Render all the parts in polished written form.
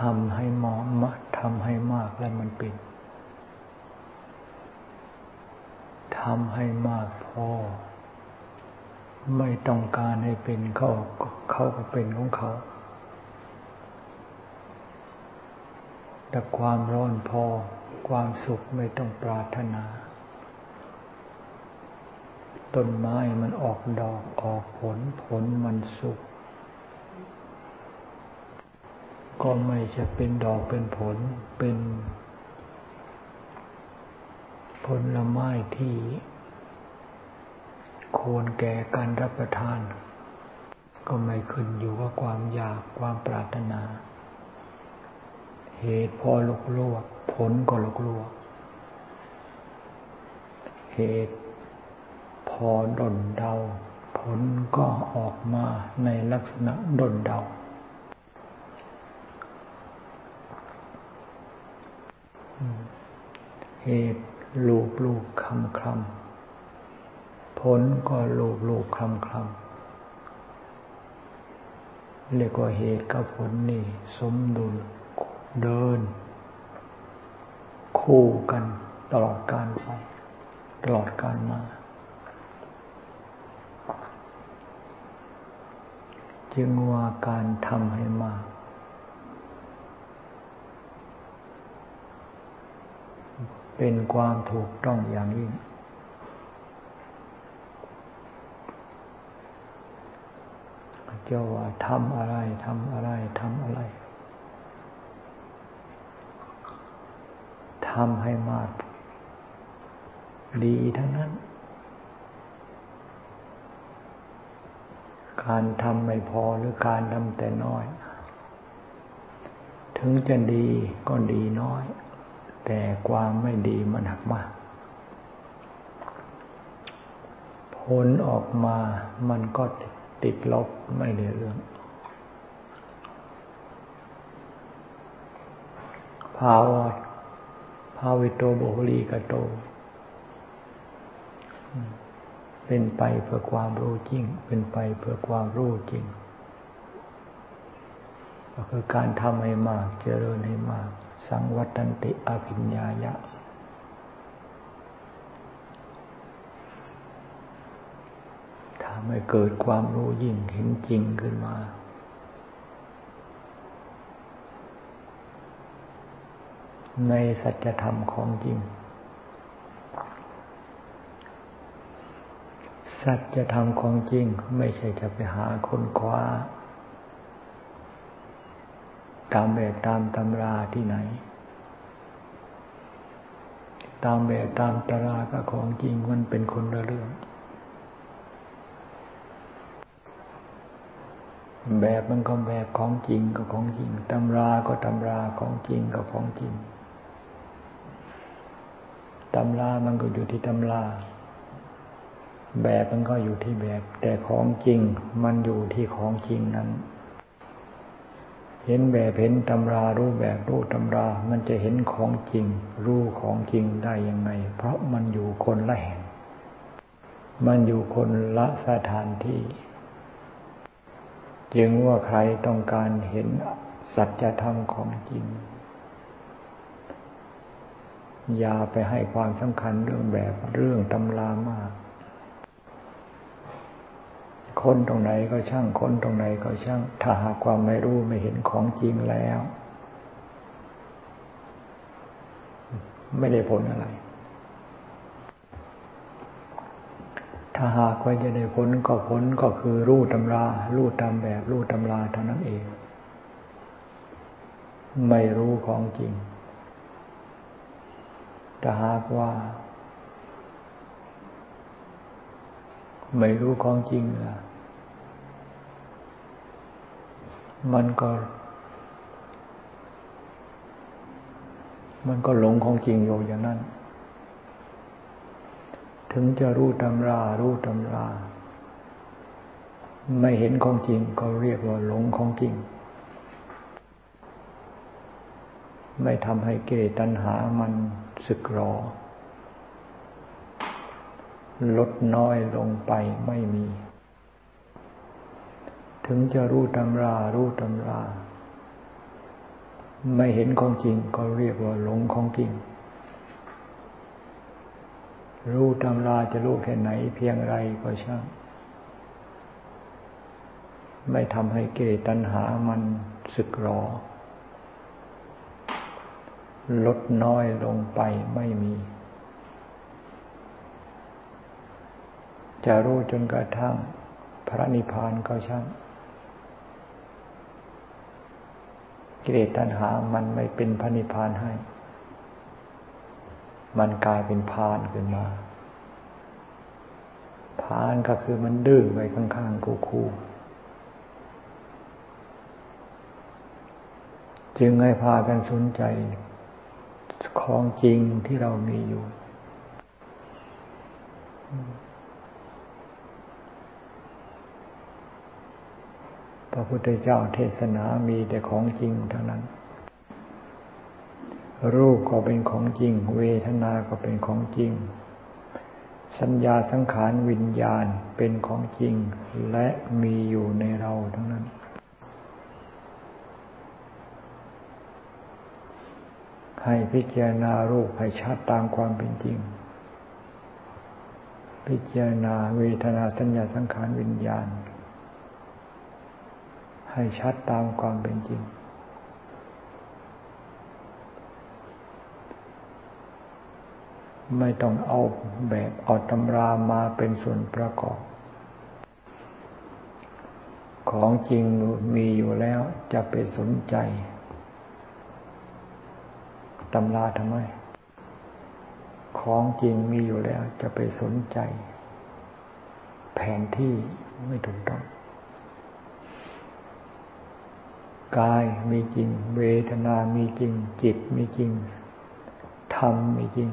ทำให้มากแล้วมันปิดทำให้มากพอไม่ต้องการให้เป็นเขาก็เป็นของเขาแต่ความร้อนพอความสุขไม่ต้องปรารถนาต้นไม้มันออกดอกออกผลมันสุขก็ไม่จะเป็นดอกเป็นผลเป็นผลไม้ที่ควรแก่การรับประทานก็ไม่ขึ้นอยู่กับความอยากความปรารถนาเหตุพอลวกๆผลก็ลวกๆเหตุพอดลเดาผลก็ออกมาในลักษณะดลเดาเหตุลูกคำผลก็ลูกคำเรียกว่าเหตุกับผลนี่สมดุลเดินคู่กันตลอดการไปตลอดการมาจึงว่าการทำให้มากเป็นความถูกต้องอย่างยิ่งเจ้าว่าทำอะไรทำให้มากดีทั้งนั้นการทำไม่พอหรือการทำแต่น้อยถึงจะดีก็ดีน้อยแต่ความไม่ดีมันหนักมากผลออกมามันก็ติดลบไม่ได้เรื่องภาวิโตโบลีกโตเป็นไปเพื่อความรู้จริงเป็นไปเพื่อความรู้จริงก็คือการทำให้มากเจริญให้มากสังวัตตันติอภิญญายะทำให้เกิดความรู้ยิ่งเห็นจริงขึ้นมาในสัจธรรมของจริงสัจธรรมของจริงไม่ใช่จะไปหาค้นคว้าตามแบบตามตำราที่ไหนตามแบบตามตำรากับของจริงมันเป็นคนละเรื่องแบบมันก็แบบของจริงกับของจริงตำราก็ตำราของจริงกับของจริงตำรามันก็อยู่ที่ตำราแบบมันก็อยู่ที่แบบแต่ของจริงมันอยู่ที่ของจริงนั้นเห็นแบบเห็นตำรารู้แบบรู้ตำรามันจะเห็นของจริงรู้ของจริงได้ยังไงเพราะมันอยู่คนละแห่งมันอยู่คนละสถานที่จึงว่าใครต้องการเห็นสัจธรรมของจริงอย่าไปให้ความสำคัญเรื่องแบบเรื่องตำรามากคนตรงไหนก็ช่างคนตรงไหนก็ช่างถ้าหากความไม่รู้ไม่เห็นของจริงแล้วไม่ได้ผลอะไรถ้าหากว่าจะได้ผลก็คือรู้ตำรารู้ตามแบบรู้ตำราเท่านั้นเองไม่รู้ของจริงถ้าหากว่าไม่รู้ของจริงล่ะมันก็หลงของจริงอยู่อย่างนั้นถึงจะรู้ตำราไม่เห็นของจริงก็เรียกว่าหลงของจริงไม่ทำให้กิเลสตัณหามันสึกหรอลดน้อยลงไปไม่มีถึงจะรู้ตำรา ไม่เห็นของจริงก็เรียกว่าหลงของจริงรู้ตำราจะรู้แค่ไหนเพียงไรก็ช่างไม่ทำให้กิเลสตัณหามันสึกหรอลดน้อยลงไปไม่มีจะรู้จนกระทั่งพระนิพพานก็ช่างกิเลสตัณหามันไม่เป็นพระนิพพานให้มันกลายเป็นพานขึ้นมาพานก็คือมันดื้อไว้ข้างๆคู่ๆจึงให้พากันสนใจของจริงที่เรามีอยู่พระพุทธเจ้าเทศนามีแต่ของจริงเท่านั้นรูปก็เป็นของจริงเวทนาก็เป็นของจริงสัญญาสังขารวิญญาณเป็นของจริงและมีอยู่ในเราทั้งนั้นให้พิจารณารูปให้ชัดตามความเป็นจริงพิจารณาเวทนาสัญญาสังขารวิญญาณให้ชัดตามความเป็นจริงไม่ต้องเอาแบบเอาตำรามาเป็นส่วนประกอบของจริงมีอยู่แล้วจะไปสนใจตำราทำไมของจริงมีอยู่แล้วจะไปสนใจแผนที่ไม่ถูกต้องกายมีจริงเวทนามีจริงจิตมีจริงธรรมมีจริง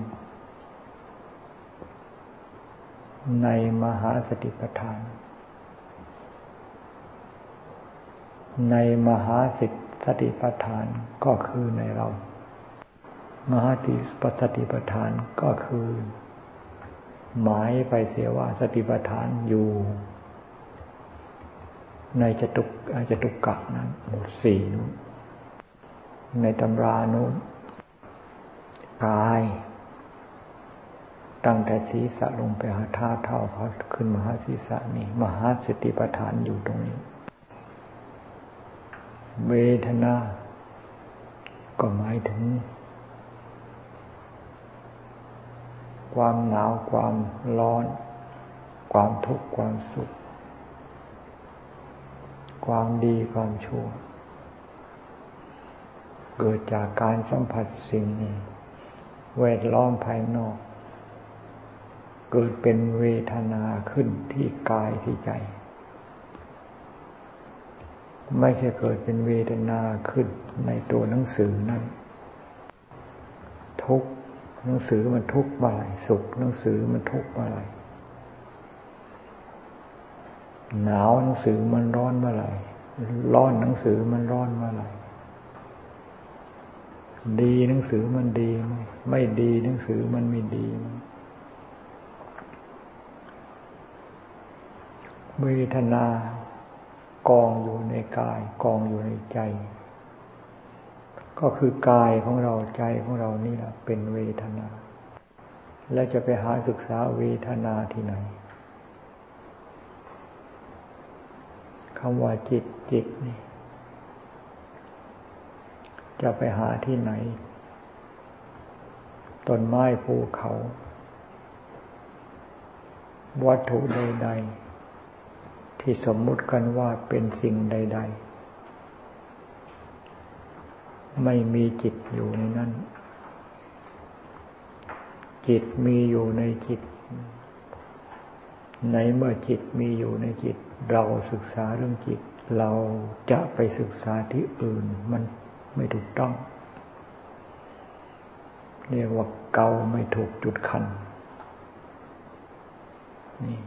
ในมหาสติปัฏฐานในมหาสติปัฏฐานก็คือในเรามหาสติปัฏฐานก็คือหมายไปเสียว่าสติปัฏฐานอยู่ในจตุกะนั้นหมวดสี่นู้นในตำรานู้นกายตั้งแต่ศีรษะลงไปหาเท้าเขาขึ้นมหาศีรษะนี่มหาสติปัฏฐานอยู่ตรงนี้เวทนาก็หมายถึงความหนาวความร้อนความทุกข์ความสุขความดีความชั่วเกิดจากการสัมผัสสิ่งแวดล้อมภายนอกเกิดเป็นเวทนาขึ้นที่กายที่ใจไม่ใช่เกิดเป็นเวทนาขึ้นในตัวหนังสือนั้นทุกหนังสือมันทุกบ่ายสุขหนังสือมันทุกบ่ายหนาวหนังสือมันร้อนเมื่อไหร่ร้อนหนังสือมันร้อนเมื่อไหร่ดีหนังสือมันดีไม่ดีหนังสือมันไม่ดีเวทนากองอยู่ในกายกองอยู่ในใจก็คือกายของเราใจของเรานี่แหละเป็นเวทนาและจะไปหาศึกษาเวทนาที่ไหนคำว่าจิตนี่จะไปหาที่ไหนต้นไม้ภูเขาวัตถุใดๆที่สมมุติกันว่าเป็นสิ่งใดๆไม่มีจิตอยู่ในนั้นจิตมีอยู่ในจิตในเมื่อจิตมีอยู่ในจิตเราศึกษาเรื่องจิตเราจะไปศึกษาที่อื่นมันไม่ถูกต้องเรียกว่าเกาไม่ถูกจุดคันนี่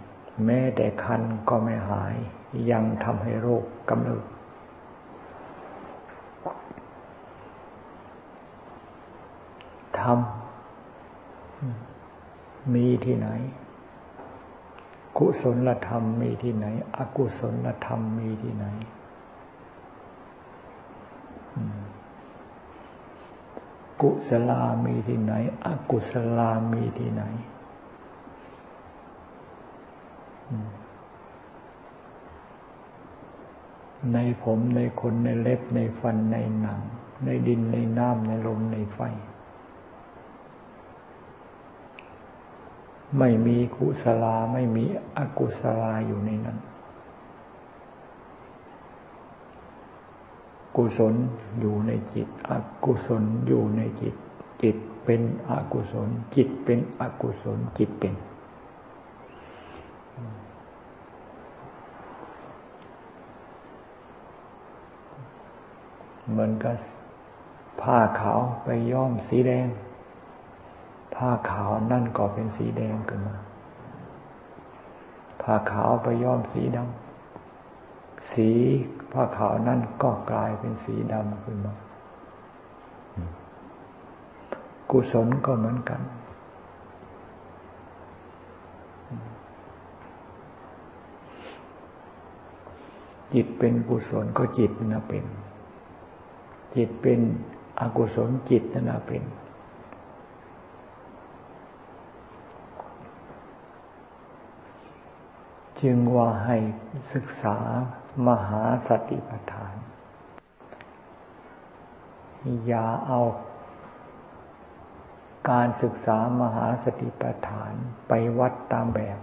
แม้แต่คันก็ไม่หายยังทำให้โรคกำเริบธรรมมีที่ไหนกุศลธรรมมีที่ไหนอกุศลธรรมมีที่ไหน กุศลามีที่ไหนอกุศลามีที่ไหนในผมในขนในเล็บในฟันในหนังในดินในน้ำในลมในไฟไม่มีกุศลาไม่มีอกุศลาอยู่ในนั้นกุศลอยู่ในจิตอกุศลอยู่ในจิตจิตเป็นอกุศลจิตเป็นอกุศลจิตเป็นเหมือนกับผ้าขาวไปย้อมสีแดงผ้าขาวนั่นก็เป็นสีแดงขึ้นมาผ้าขาวไปย้อมสีดำสีผ้าขาวนั่นก็กลายเป็นสีดำขึ้นมากุศลก็เหมือนกันจิตเป็นกุศลก็จิตนะเป็นจิตเป็นอกุศลจิตนะเป็นจึงว่าให้ศึกษามหาสติปัฏฐานอย่าเอาการศึกษามหาสติปัฏฐานไปวัดตามแบบ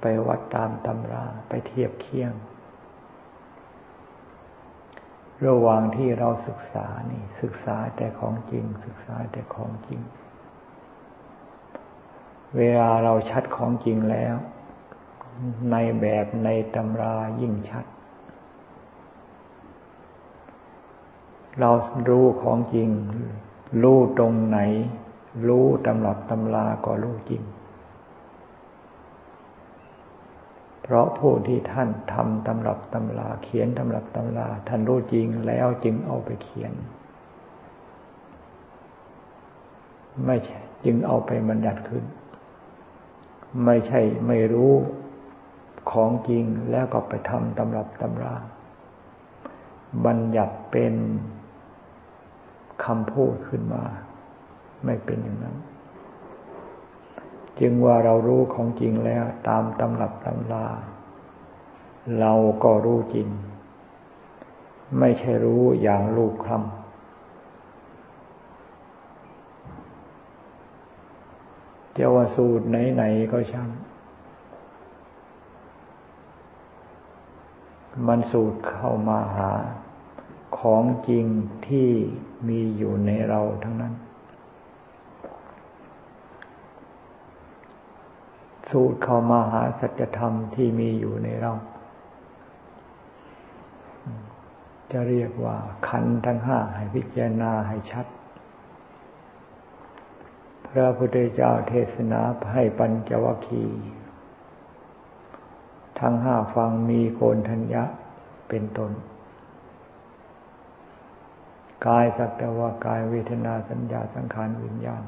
ไปวัดตามตำราไปเทียบเคียงระหว่างที่เราศึกษานี่ศึกษาแต่ของจริงศึกษาแต่ของจริงเวลาเราชัดของจริงแล้วในแบบในตำรายิ่งชัดเรารู้ของจริงรู้ตรงไหนรู้ตำรับตำราก็รู้จริงเพราะผู้ที่ท่านทำตำรับตำราเขียนตำรับตำราท่านรู้จริงแล้วจึงเอาไปเขียนไม่ใช่จึงเอาไปบัญญัติขึ้นไม่ใช่ไม่รู้ของจริงแล้วก็ไปทำตำรับตำราบัญญัติเป็นคำพูดขึ้นมาไม่เป็นอย่างนั้นจึงว่าเรารู้ของจริงแล้วตามตำรับตำราเราก็รู้จริงไม่ใช่รู้อย่างลูกคลำจะว่าสูตรไหนๆก็ช่างมันสูตรเข้ามาหาของจริงที่มีอยู่ในเราทั้งนั้นสูตรเข้ามาหาสัจธรรมที่มีอยู่ในเราจะเรียกว่าขันธ์ทั้งห้าให้พิจารณาให้ชัดพระพุทธเจ้าเทศนาให้ปัญจวัคคีย์ทั้งห้าฟังมีโกณฑัญญะเป็นต้นกายสักแต่ว่ากายเวทนาสัญญาสังขารวิญญาณ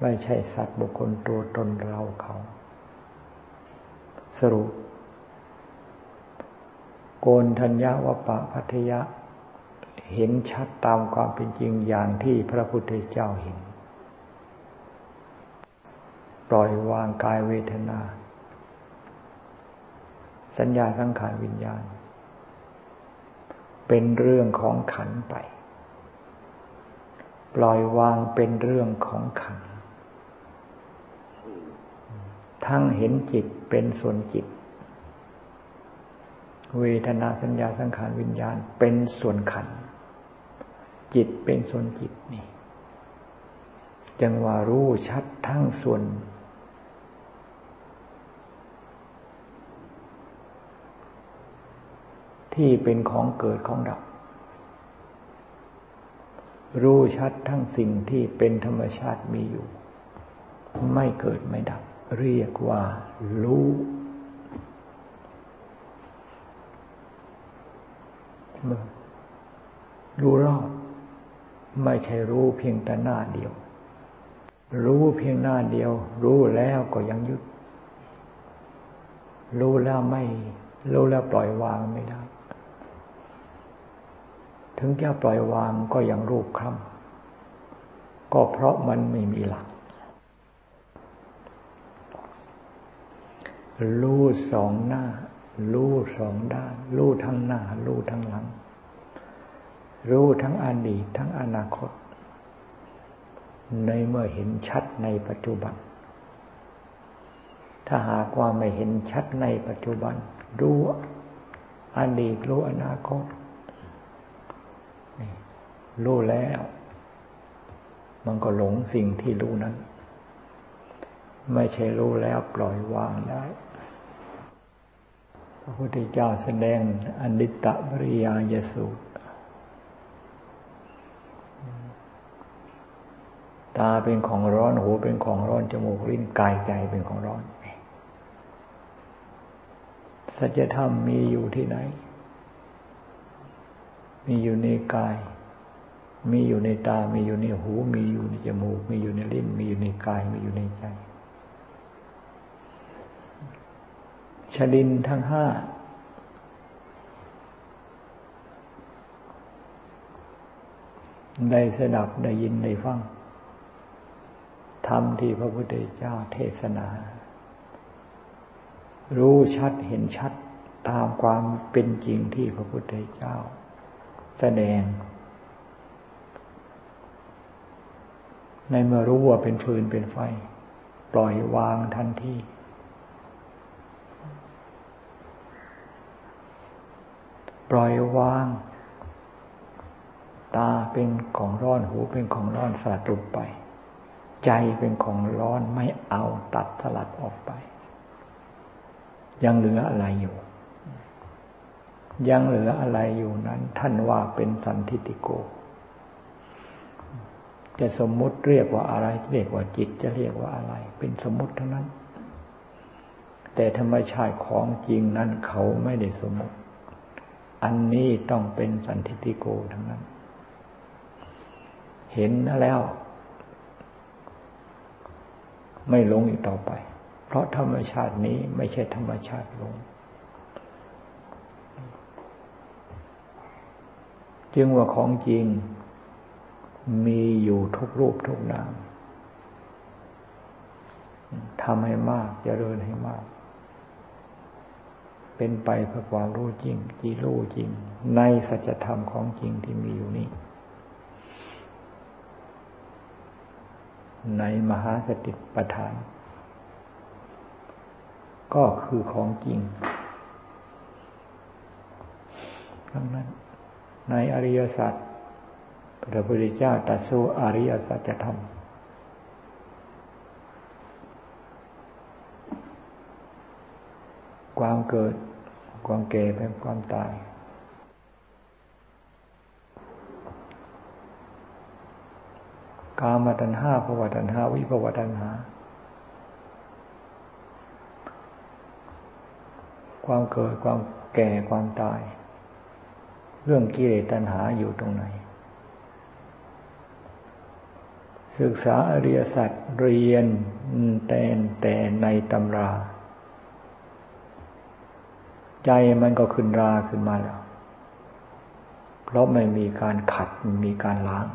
ไม่ใช่สัตว์บุคคลตัวตนเราเขาสรุปโกณฑัญญะวัปปะพัทธยะเห็นชัดตามความเป็นจริงอย่างที่พระพุทธเจ้าเห็นปล่อยวางกายเวทนาสัญญาสังขารวิญญาณเป็นเรื่องของขันธ์ไปปล่อยวางเป็นเรื่องของขันธ์ทั้งเห็นจิตเป็นส่วนจิตเวทนาสัญญาสังขารวิญญาณเป็นส่วนขันธ์จิตเป็นส่วนจิตนี่จังว่ารู้ชัดทั้งส่วนที่เป็นของเกิดของดับรู้ชัดทั้งสิ่งที่เป็นธรรมชาติมีอยู่ไม่เกิดไม่ดับเรียกว่ารู้รู้รอบไม่ใช่รู้เพียงแต่หน้าเดียวรู้เพียงหน้าเดียวรู้แล้วก็ยังยึดรู้แล้วไม่รู้แล้วปล่อยวางไม่ได้ ถึงจะปล่อยวางก็ยังรูปคร่ำก็เพราะมันไม่มีหลักรู้สองหน้ารู้สองด้านรู้ทั้งหน้ารู้ทั้งหลังรู้ทั้งอดีตทั้งอนาคตในเมื่อเห็นชัดในปัจจุบันถ้าหากว่าไม่เห็นชัดในปัจจุบันรู้อดีตรู้อนาคตรู้แล้วมันก็หลงสิ่งที่รู้นั้นไม่ใช่รู้แล้วปล่อยวางได้พระพุทธเจ้าแสดงอนิจตปริยายสูตรตาเป็นของร้อนหูเป็นของร้อนจมูกลิ้นกายใจเป็นของร้อนสัจธรรมมีอยู่ที่ไหนมีอยู่ในกายมีอยู่ในตามีอยู่ในหูมีอยู่ในจมูกมีอยู่ในลิ้นมีอยู่ในกายมีอยู่ในใจชลินทั้งห้าได้สดับได้ยินได้ฟังธรรมที่พระพุทธเจ้าเทศนารู้ชัดเห็นชัดตามความเป็นจริงที่พระพุทธเจ้าแสดงในเมื่อรู้ว่าเป็นฟืนเป็นไฟปล่อยวางทันทีปล่อยวางตาเป็นของร้อนหูเป็นของร้อนสาดลงไปใจเป็นของร้อนไม่เอาตัดสลัดออกไปยังเหลืออะไรอยู่ยังเหลืออะไรอยู่นั้นท่านว่าเป็นสันทิฏฐิโกจะสมมุติเรียกว่าอะไรเรียกว่าจิตจะเรียกว่าอะไรเป็นสมมุติทั้งนั้นแต่ธรรมชาติของจริงนั้นเขาไม่ได้สมมุติอันนี้ต้องเป็นสันทิฏฐิโกทั้งนั้นเห็นแล้วไม่หลงอีกต่อไปเพราะธรรมชาตินี้ไม่ใช่ธรรมชาติหลงจึงว่าของจริงมีอยู่ทุกรูปทุกนามทำให้มากเจริญให้มากเป็นไปเพื่อความรู้จริงที่รู้จริงในสัจธรรมของจริงที่มีอยู่นี้ในมหาสติปัฏฐานก็คือของจริงดังนั้นในอริยสัจพระพุทธเจ้าตรัสรู้อริยสัจธรรมความเกิดความแก่เป็นความตายกามตัณหาภวตัณหาวิภวตัณหาความเกิดความแก่ความตายเรื่องกิเลสตัณหาอยู่ตรงไหนศึกษาอริยสัจเรียนแต่ในตำราใจมันก็ขึ้นราขึ้นมาแล้วเพราะไม่มีการขัดมีการล้าง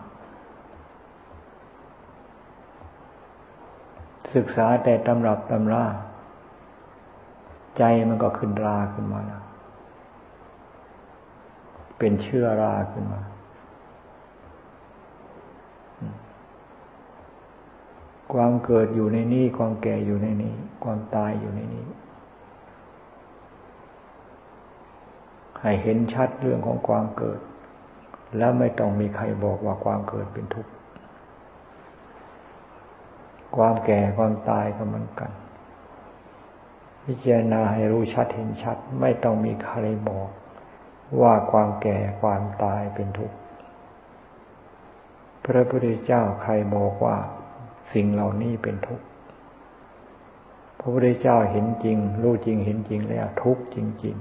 ศึกษาแต่ตำรับตำราใจมันก็ขึ้นราขึ้นมาแล้วเป็นเชื้อราขึ้นมาความเกิดอยู่ในนี้ความแก่อยู่ในนี้ความตายอยู่ในนี้ให้เห็นชัดเรื่องของความเกิดแล้วไม่ต้องมีใครบอกว่าความเกิดเป็นทุกข์ความแก่ความตายก็เหมือนกันพิจารณาให้รู้ชัดเห็นชัดไม่ต้องมีใครบอกว่าความแก่ความตายเป็นทุกข์พระพุทธเจ้าใครบอกว่าสิ่งเหล่านี้เป็นทุกข์พระพุทธเจ้าเห็นจริงรู้จริงเห็นจริงแล้วทุกข์จริง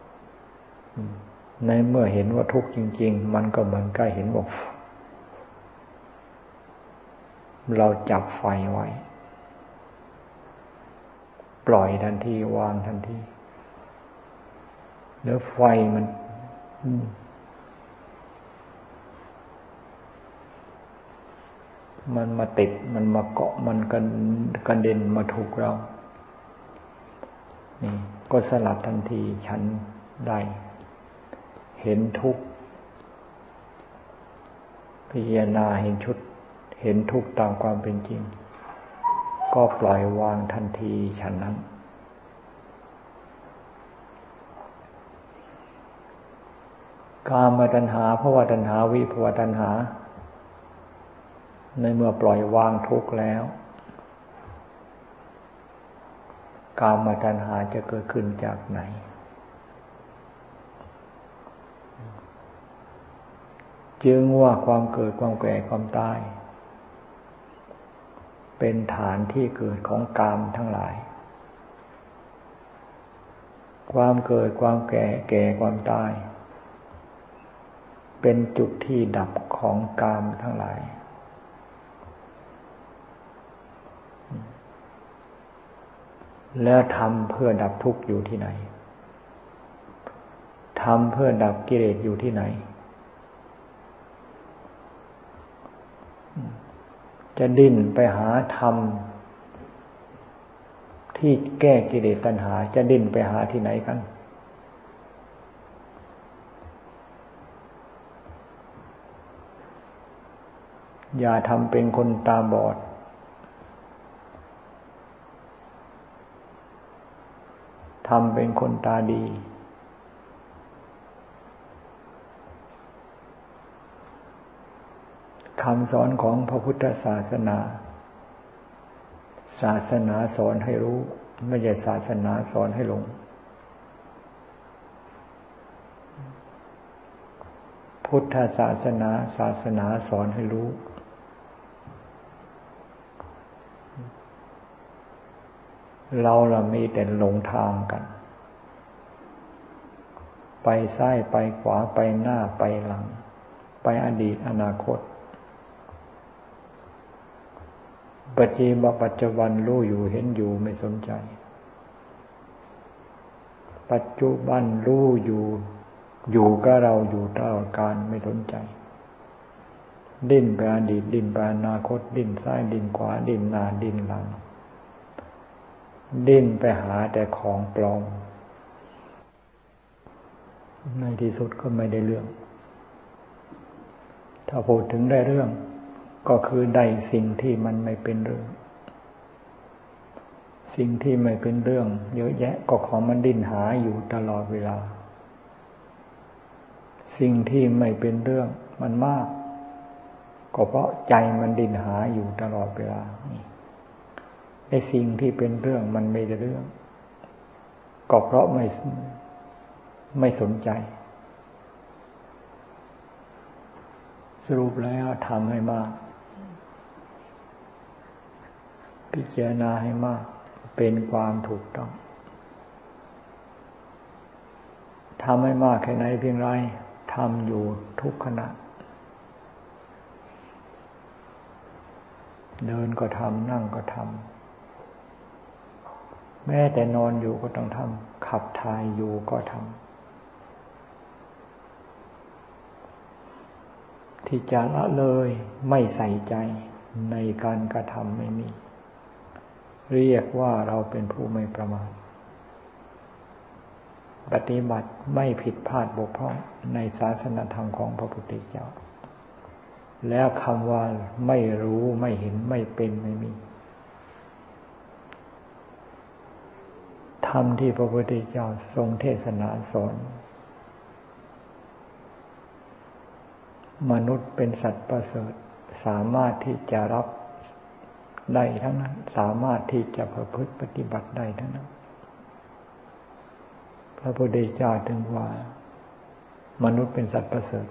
ๆในเมื่อเห็นว่าทุกข์จริงๆมันก็เหมือนกับเห็นว่าเราจับไฟไว้ปล่อยทันทีวางทันทีแล้วไฟมัน มันมาติดมันมาเกาะมันกระเด็นมาถูกเรานี่ก็สลัดทันทีฉันใดเห็นทุกข์พิจารณาเห็นทุกข์ตามความเป็นจริงก็ปล่อยวางทันทีฉันนั้นกามตัณหาภวตัณหาวิภวตัณหาในเมื่อปล่อยวางทุกข์แล้วกามตัณหาจะเกิดขึ้นจากไหนจึงว่าความเกิดความแก่ความตายเป็นฐานที่เกิดของกามทั้งหลายความเกิดความแก่ความตายเป็นจุดที่ดับของกามทั้งหลายแล้วทำเพื่อดับทุกข์อยู่ที่ไหนทำเพื่อดับกิเลสอยู่ที่ไหนจะดิ้นไปหาธรรมที่แก้กิเลสตัณหาจะดิ้นไปหาที่ไหนกันอย่าทำเป็นคนตาบอดทำเป็นคนตาดีคำสอนของพระพุทธศาสนาศาสนาสอนให้รู้ไม่ใช่ศาสนาสอนให้หลงพุทธศาสนาศาสนาสอนให้รู้เราละมีแต่หลงทางกันไปซ้ายไปขวาไปหน้าไปหลังไปอดีตอนาคตปัจจุบันรู้อยู่เห็นอยู่ไม่สนใจปัจจุบันรู้อยู่ก็เราอยู่ตลอดกาลไม่สนใจดิ้นไปอดีตดิ้นไปอนาคตดิ้นซ้ายดิ้นขวาดิ้นหน้าดิ้นหลังดิ้นไปหาแต่ของปลอมในที่สุดก็ไม่ได้เรื่องถ้าพูดถึงได้เรื่องก็คือได้สิ่งที่มันไม่เป็นเรื่องสิ่งที่ไม่เป็นเรื่องเยอะแยะก็ของมันดิ้นหาอยู่ตลอดเวลาสิ่งที่ไม่เป็นเรื่องมันมากก็เพราะใจมันดิ้นหาอยู่ตลอดเวลาไอ้สิ่งที่เป็นเรื่องมันไม่ได้เรื่องก็เพราะไม่สนใจสรุปแล้วทำให้มากพิจารณาให้มากเป็นความถูกต้องทำให้มากแค่ไหนเพียงไรทำอยู่ทุกขณะเดินก็ทำนั่งก็ทำแม้แต่นอนอยู่ก็ต้องทำขับถ่ายอยู่ก็ทำที่จะละเลยไม่ใส่ใจในการกระทำไม่มีเรียกว่าเราเป็นผู้ไม่ประมาทปฏิบัติไม่ผิดพลาดบกพร่องในศาสนธรรมของพระพุทธเจ้าแล้วคำว่าไม่รู้ไม่เห็นไม่เป็นไม่มีธรรมที่พระพุทธเจ้าทรงเทศนาสอนมนุษย์เป็นสัตว์ประเสริฐสามารถที่จะรับได้ทั้งนั้นสามารถที่จะประพฤติปฏิบัติได้ทั้งนั้นพระพุทธเจ้าถึงว่ามนุษย์เป็นสัตว์ประเสริฐ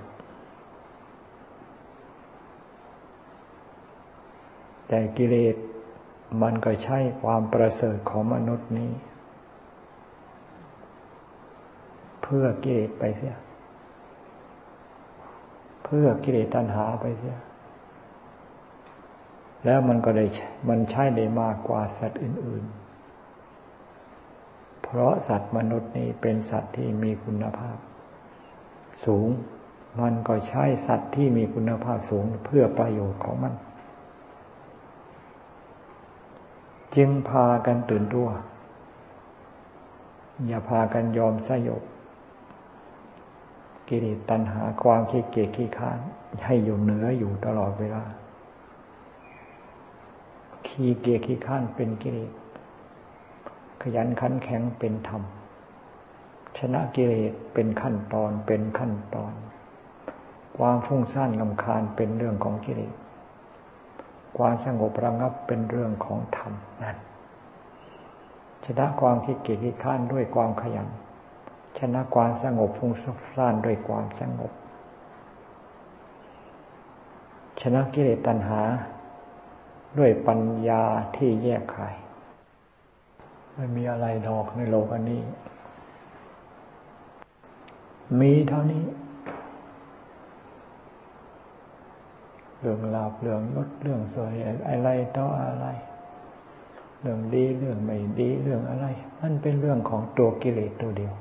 แต่กิเลสมันก็ใช้ความประเสริฐของมนุษย์นี้เพื่อกิเลสไปเสียเพื่อกิเลสตัณหาไปเสียแล้วมันก็ได้มันใช้ได้มากกว่าสัตว์อื่นๆเพราะสัตว์มนุษย์นี้เป็นสัตว์ที่มีคุณภาพสูงมันก็ใช้สัตว์ที่มีคุณภาพสูงเพื่อประโยชน์ของมัน จึงพากันตื่นตัวอย่าพากันยอมสยบกิเลสตัณหาความขี้เกียจขี้ค้านให้อยู่เหนืออยู่ตลอดเวลาขี้เกียจขี้ค้านเป็นกิเลสขยันขันแข็งเป็นธรรมชนะกิเลสเป็นขั้นตอนความฟุ้งซ่านรำคาญเป็นเรื่องของกิเลสความสงบระงับเป็นเรื่องของธรรมนั่นชนะความขี้เกียจขี้ค้านด้วยความขยันชนะความสงบฟุ้งซ่านด้วยความสงบชนะกิเลสตัณหาด้วยปัญญาที่แยกคายไม่มีอะไรดอกในโลกอันนี้มีเท่านี้เรื่องลาภเรื่องยศเรื่องสวยอะไรต่ออะไรเรื่องดีเรื่องไม่ดีเรื่องอะไรนั่นเป็นเรื่องของตัวกิเลสตัวเดียว